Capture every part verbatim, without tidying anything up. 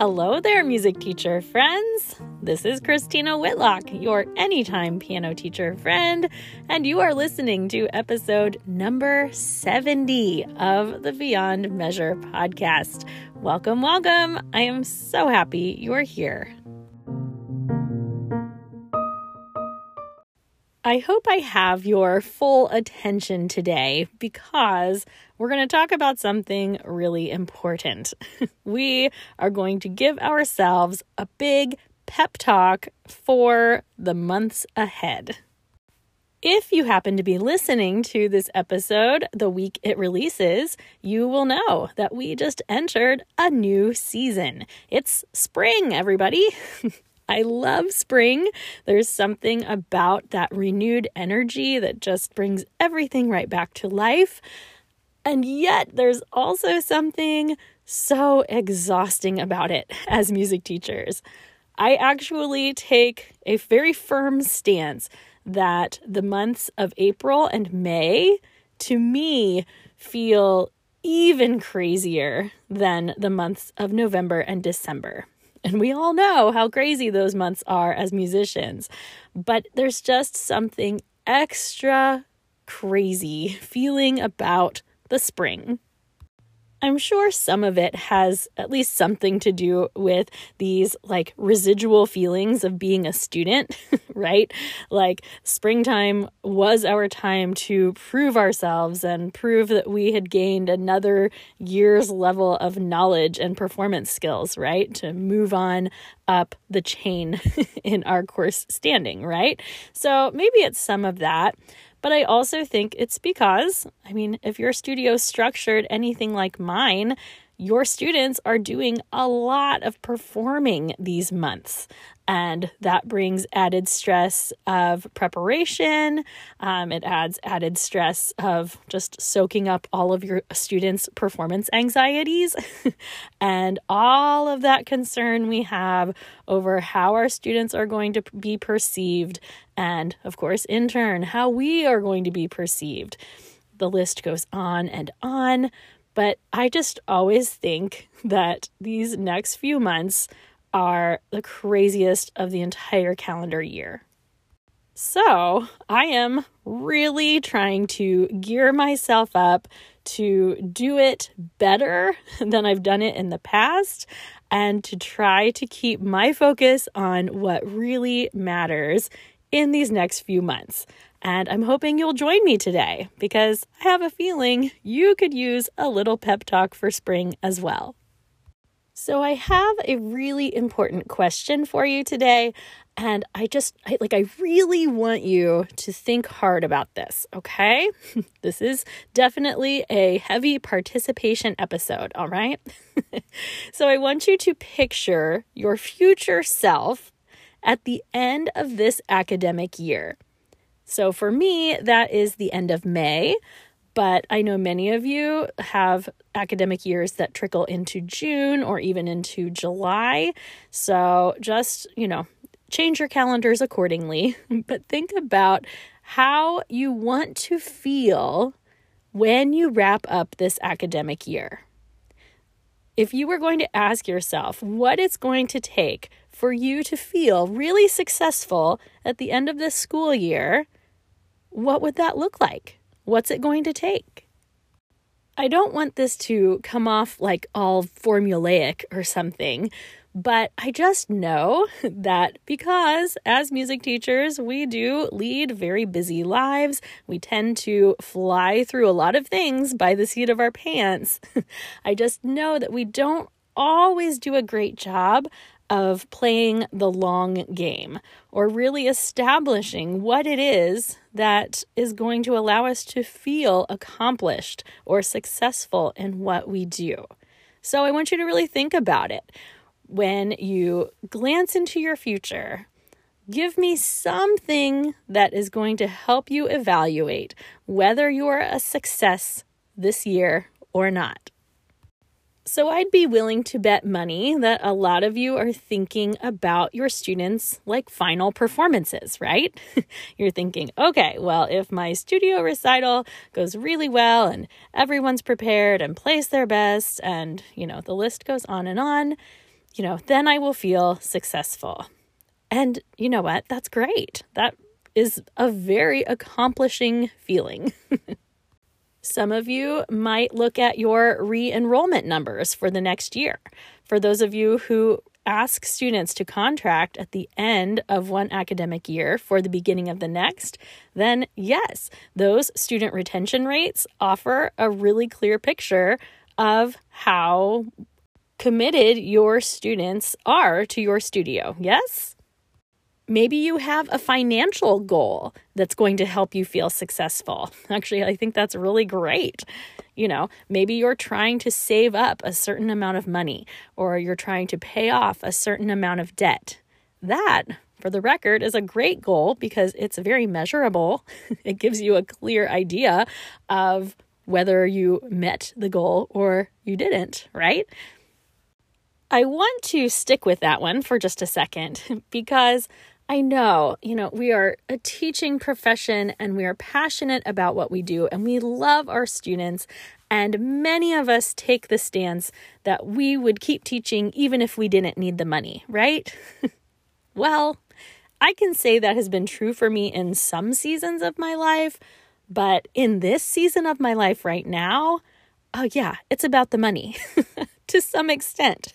Hello there, music teacher friends. This is Christina Whitlock, your anytime piano teacher friend, and you are listening to episode number seventy of the Beyond Measure podcast. Welcome, welcome. I am so happy you're here. I hope I have your full attention today because we're going to talk about something really important. We are going to give ourselves a big pep talk for the months ahead. If you happen to be listening to this episode the week it releases, you will know that we just entered a new season. It's spring, everybody. I love spring. There's something about that renewed energy that just brings everything right back to life. And yet there's also something so exhausting about it as music teachers. I actually take a very firm stance that the months of April and May, to me, feel even crazier than the months of November and December. And we all know how crazy those months are as musicians. But there's just something extra crazy feeling about the spring. I'm sure some of it has at least something to do with these like residual feelings of being a student, right? Like springtime was our time to prove ourselves and prove that we had gained another year's level of knowledge and performance skills, right? To move on up the chain in our course standing, right? So maybe it's some of that. But I also think it's because, I mean, if your studio is structured anything like mine, your students are doing a lot of performing these months. And that brings added stress of preparation. Um, it adds added stress of just soaking up all of your students' performance anxieties and all of that concern we have over how our students are going to be perceived. And of course, in turn, how we are going to be perceived. The list goes on and on. But I just always think that these next few months are the craziest of the entire calendar year. So I am really trying to gear myself up to do it better than I've done it in the past and to try to keep my focus on what really matters in these next few months. And I'm hoping you'll join me today because I have a feeling you could use a little pep talk for spring as well. So I have a really important question for you today. And I just, I, like, I really want you to think hard about this, okay? This is definitely a heavy participation episode, all right? So I want you to picture your future self at the end of this academic year. So for me, that is the end of May, but I know many of you have academic years that trickle into June or even into July. So just, you know, change your calendars accordingly, but think about how you want to feel when you wrap up this academic year. If you were going to ask yourself what it's going to take for you to feel really successful at the end of this school year, what would that look like? What's it going to take? I don't want this to come off like all formulaic or something, but I just know that because as music teachers, we do lead very busy lives. We tend to fly through a lot of things by the seat of our pants. I just know that we don't always do a great job of playing the long game or really establishing what it is that is going to allow us to feel accomplished or successful in what we do. So I want you to really think about it. When you glance into your future, give me something that is going to help you evaluate whether you're a success this year or not. So I'd be willing to bet money that a lot of you are thinking about your students' like final performances, right? You're thinking, okay, well, if my studio recital goes really well and everyone's prepared and plays their best and, you know, the list goes on and on, you know, then I will feel successful. And you know what? That's great. That is a very accomplishing feeling. Some of you might look at your re-enrollment numbers for the next year. For those of you who ask students to contract at the end of one academic year for the beginning of the next, then yes, those student retention rates offer a really clear picture of how committed your students are to your studio. Yes? Maybe you have a financial goal that's going to help you feel successful. Actually, I think that's really great. You know, maybe you're trying to save up a certain amount of money, or you're trying to pay off a certain amount of debt. That, for the record, is a great goal because it's very measurable. It gives you a clear idea of whether you met the goal or you didn't, right? I want to stick with that one for just a second because I know, you know, we are a teaching profession and we are passionate about what we do and we love our students. And many of us take the stance that we would keep teaching even if we didn't need the money, right? Well, I can say that has been true for me in some seasons of my life, but in this season of my life right now, oh yeah, it's about the money. To some extent.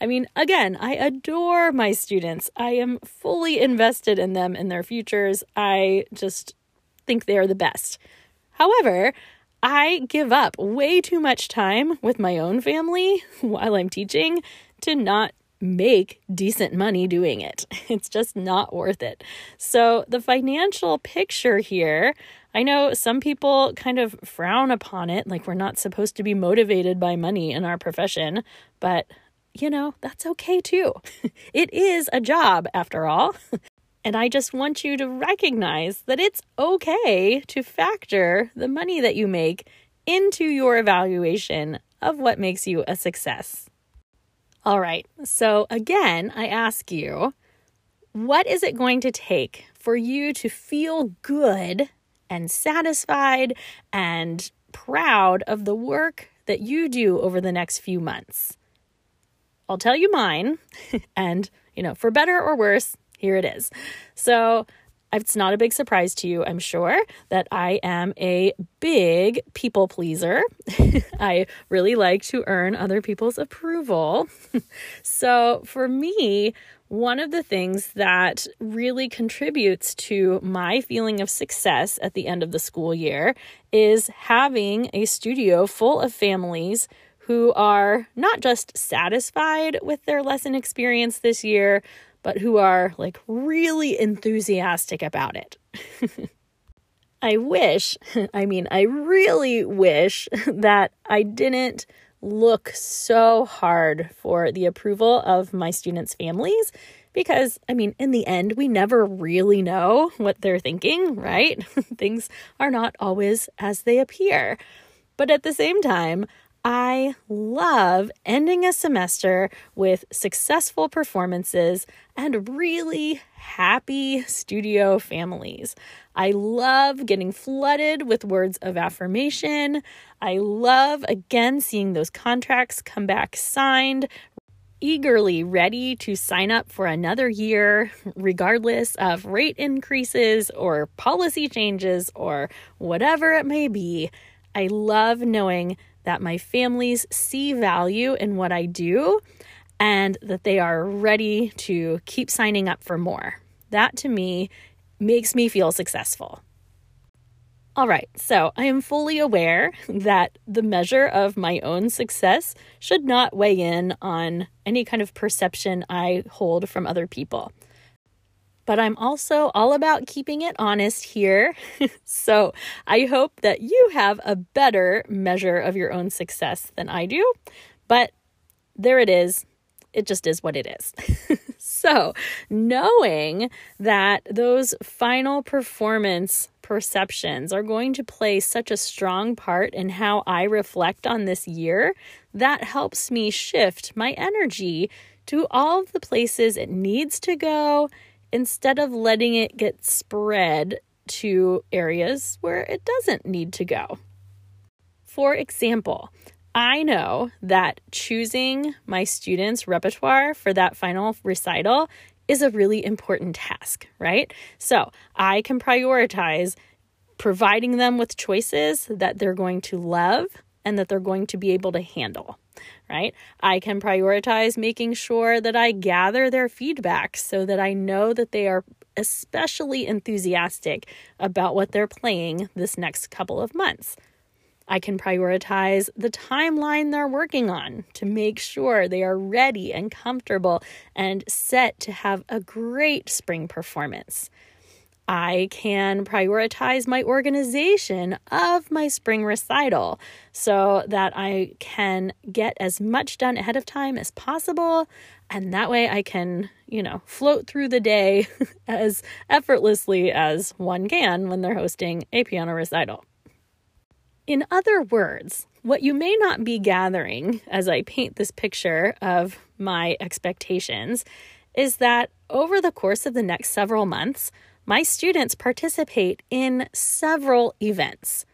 I mean, again, I adore my students. I am fully invested in them and their futures. I just think they are the best. However, I give up way too much time with my own family while I'm teaching to not make decent money doing it. It's just not worth it. So the financial picture here, I know some people kind of frown upon it, like we're not supposed to be motivated by money in our profession, but you know, that's okay too. It is a job after all. And I just want you to recognize that it's okay to factor the money that you make into your evaluation of what makes you a success. All right, so again, I ask you, what is it going to take for you to feel good and satisfied and proud of the work that you do over the next few months? I'll tell you mine, and, you know, for better or worse, here it is. So it's not a big surprise to you, I'm sure, that I am a big people pleaser. I really like to earn other people's approval. So for me, one of the things that really contributes to my feeling of success at the end of the school year is having a studio full of families who are not just satisfied with their lesson experience this year, but who are like really enthusiastic about it. I wish, I mean, I really wish that I didn't look so hard for the approval of my students' families because, I mean, in the end, we never really know what they're thinking, right? Things are not always as they appear. But at the same time, I love ending a semester with successful performances and really happy studio families. I love getting flooded with words of affirmation. I love, again, seeing those contracts come back signed, eagerly ready to sign up for another year, regardless of rate increases or policy changes or whatever it may be. I love knowing that my families see value in what I do and that they are ready to keep signing up for more. That to me makes me feel successful. All right, so I am fully aware that the measure of my own success should not weigh in on any kind of perception I hold from other people. But I'm also all about keeping it honest here. So I hope that you have a better measure of your own success than I do. But there it is. It just is what it is. So knowing that those final performance perceptions are going to play such a strong part in how I reflect on this year, that helps me shift my energy to all of the places it needs to go, instead of letting it get spread to areas where it doesn't need to go. For example, I know that choosing my students' repertoire for that final recital is a really important task, right? So I can prioritize providing them with choices that they're going to love and that they're going to be able to handle, right? I can prioritize making sure that I gather their feedback so that I know that they are especially enthusiastic about what they're playing this next couple of months. I can prioritize the timeline they're working on to make sure they are ready and comfortable and set to have a great spring performance. I can prioritize my organization of my spring recital so that I can get as much done ahead of time as possible. And that way I can, you know, float through the day as effortlessly as one can when they're hosting a piano recital. In other words, what you may not be gathering as I paint this picture of my expectations is that over the course of the next several months, my students participate in several events.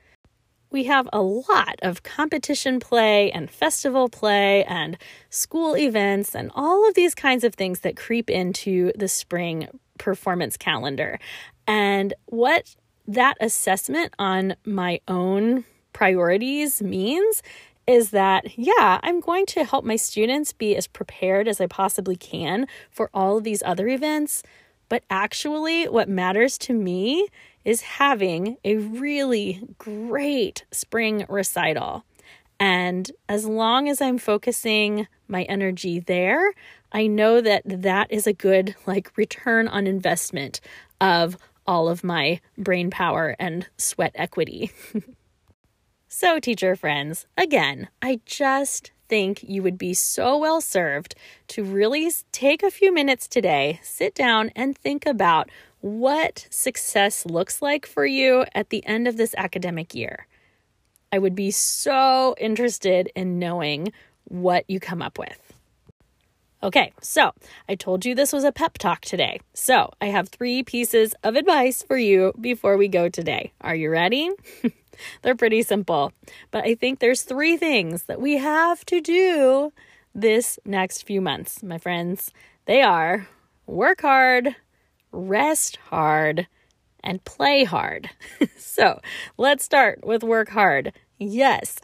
We have a lot of competition play and festival play and school events and all of these kinds of things that creep into the spring performance calendar. And what that assessment on my own priorities means is that, yeah, I'm going to help my students be as prepared as I possibly can for all of these other events. But actually, what matters to me is having a really great spring recital. And as long as I'm focusing my energy there, I know that that is a good like return on investment of all of my brain power and sweat equity. So, teacher friends, again, I just think you would be so well served to really take a few minutes today, sit down and think about what success looks like for you at the end of this academic year. I would be so interested in knowing what you come up with. Okay, so I told you this was a pep talk today. So I have three pieces of advice for you before we go today. Are you ready? They're pretty simple, but I think there's three things that we have to do this next few months, my friends. They are work hard, rest hard, and play hard. So let's start with work hard. Yes,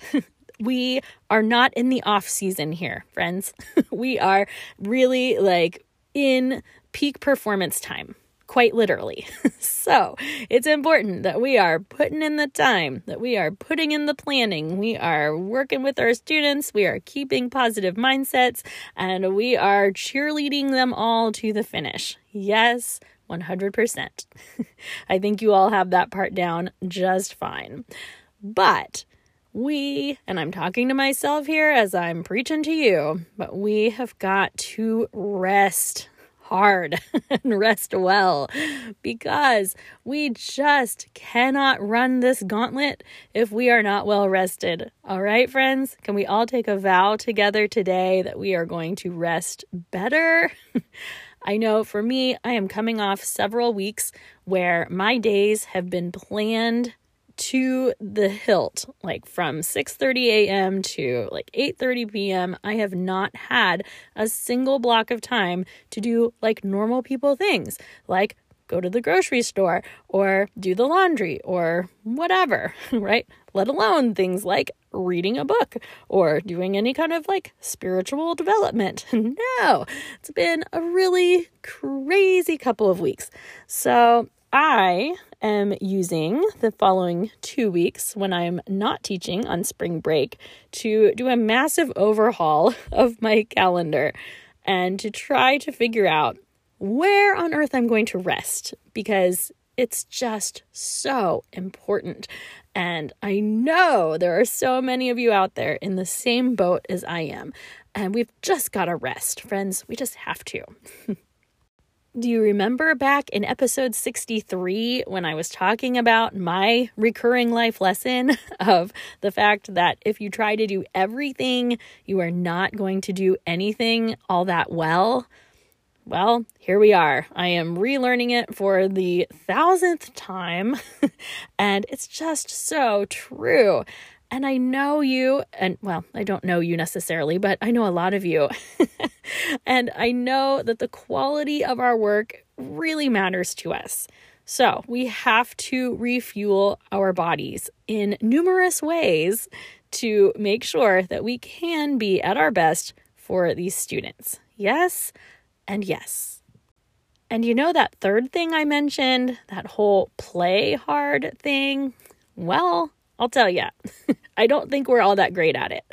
we are not in the off season here, friends. We are really like in peak performance time. Quite literally. So it's important that we are putting in the time, that we are putting in the planning, we are working with our students, we are keeping positive mindsets, and we are cheerleading them all to the finish. Yes, one hundred percent. I think you all have that part down just fine. But we, and I'm talking to myself here as I'm preaching to you, but we have got to rest hard and rest well, because we just cannot run this gauntlet if we are not well rested. All right, friends, can we all take a vow together today that we are going to rest better? I know for me, I am coming off several weeks where my days have been planned to the hilt, like from six thirty a.m. to like eight thirty p.m. I have not had a single block of time to do like normal people things, like go to the grocery store or do the laundry or whatever, right? Let alone things like reading a book or doing any kind of like spiritual development. No, it's been a really crazy couple of weeks. So I am using the following two weeks when I'm not teaching on spring break to do a massive overhaul of my calendar and to try to figure out where on earth I'm going to rest, because it's just so important. And I know there are so many of you out there in the same boat as I am, and we've just got to rest, friends. We just have to. Do you remember back in episode sixty-three when I was talking about my recurring life lesson of the fact that if you try to do everything, you are not going to do anything all that well? Well, here we are. I am relearning it for the thousandth time, and it's just so true. And I know you, and well, I don't know you necessarily, but I know a lot of you. And I know that the quality of our work really matters to us. So we have to refuel our bodies in numerous ways to make sure that we can be at our best for these students. Yes, and yes. And you know that third thing I mentioned, that whole play hard thing? Well, I'll tell you, I don't think we're all that great at it.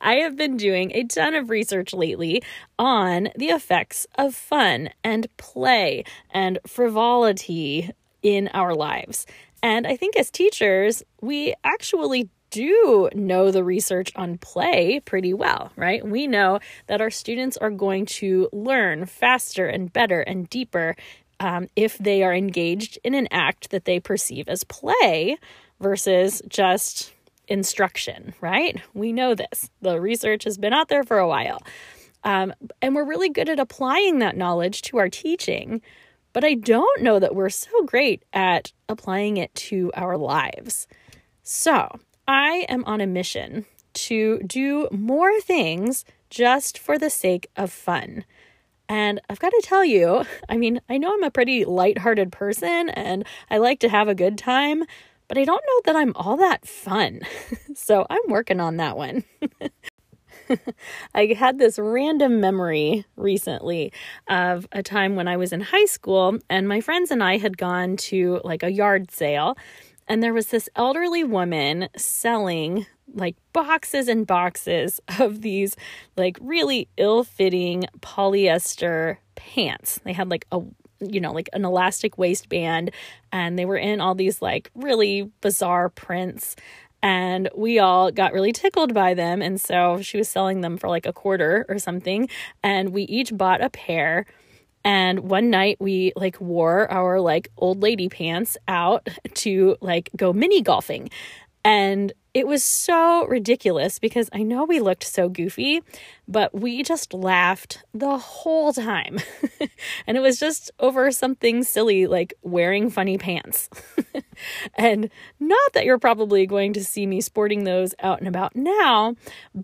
I have been doing a ton of research lately on the effects of fun and play and frivolity in our lives. And I think as teachers, we actually do know the research on play pretty well, right? We know that our students are going to learn faster and better and deeper um, if they are engaged in an act that they perceive as play versus just instruction, right? We know this. The research has been out there for a while. Um, and we're really good at applying that knowledge to our teaching, but I don't know that we're so great at applying it to our lives. So I am on a mission to do more things just for the sake of fun. And I've got to tell you, I mean, I know I'm a pretty lighthearted person and I like to have a good time, but I don't know that I'm all that fun. So I'm working on that one. I had this random memory recently of a time when I was in high school and my friends and I had gone to like a yard sale. And there was this elderly woman selling like boxes and boxes of these like really ill-fitting polyester pants. They had like a, you know, like an elastic waistband and they were in all these like really bizarre prints. And we all got really tickled by them. And so she was selling them for like a quarter or something. And we each bought a pair. And one night we like wore our like old lady pants out to like go mini golfing. And it was so ridiculous because I know we looked so goofy, but we just laughed the whole time. And it was just over something silly like wearing funny pants. And not that you're probably going to see me sporting those out and about now,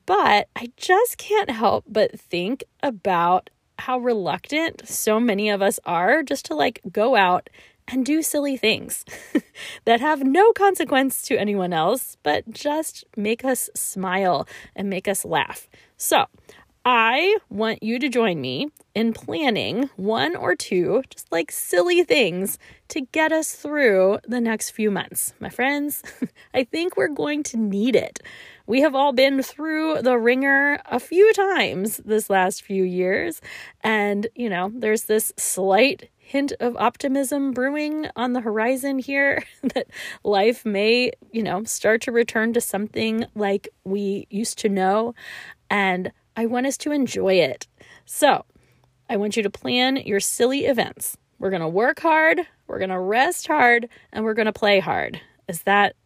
but I just can't help but think about how reluctant so many of us are just to like go out and do silly things that have no consequence to anyone else, but just make us smile and make us laugh. So I want you to join me in planning one or two just like silly things to get us through the next few months. My friends, I think we're going to need it. We have all been through the ringer a few times this last few years. And, you know, there's this slight hint of optimism brewing on the horizon here that life may, you know, start to return to something like we used to know. And I want us to enjoy it. So I want you to plan your silly events. We're going to work hard, we're going to rest hard, and we're going to play hard. Is that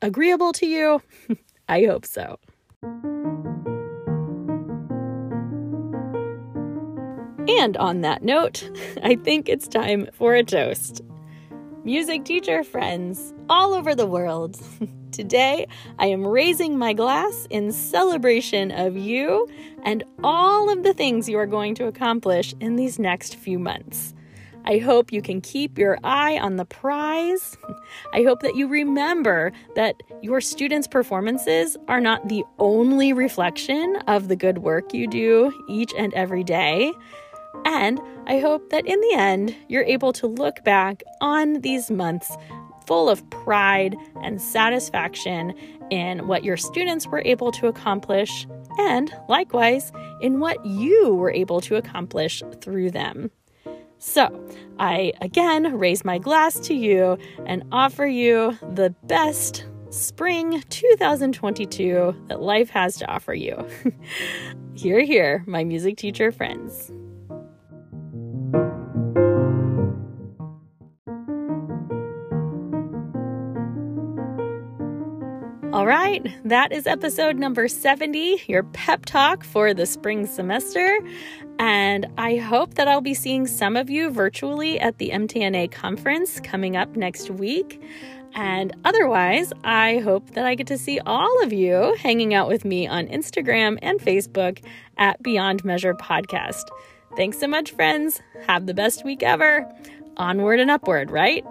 agreeable to you? I hope so. And on that note, I think it's time for a toast. Music teacher friends all over the world, today I am raising my glass in celebration of you and all of the things you are going to accomplish in these next few months. I hope you can keep your eye on the prize. I hope that you remember that your students' performances are not the only reflection of the good work you do each and every day. And I hope that in the end, you're able to look back on these months full of pride and satisfaction in what your students were able to accomplish and likewise in what you were able to accomplish through them. So I again raise my glass to you and offer you the best spring two thousand twenty-two that life has to offer you. Hear, hear, my music teacher friends. All right, that is episode number seventy, your pep talk for the spring semester. And I hope that I'll be seeing some of you virtually at the M T N A conference coming up next week. And otherwise, I hope that I get to see all of you hanging out with me on Instagram and Facebook at Beyond Measure Podcast. Thanks so much, friends. Have the best week ever. Onward and upward, right?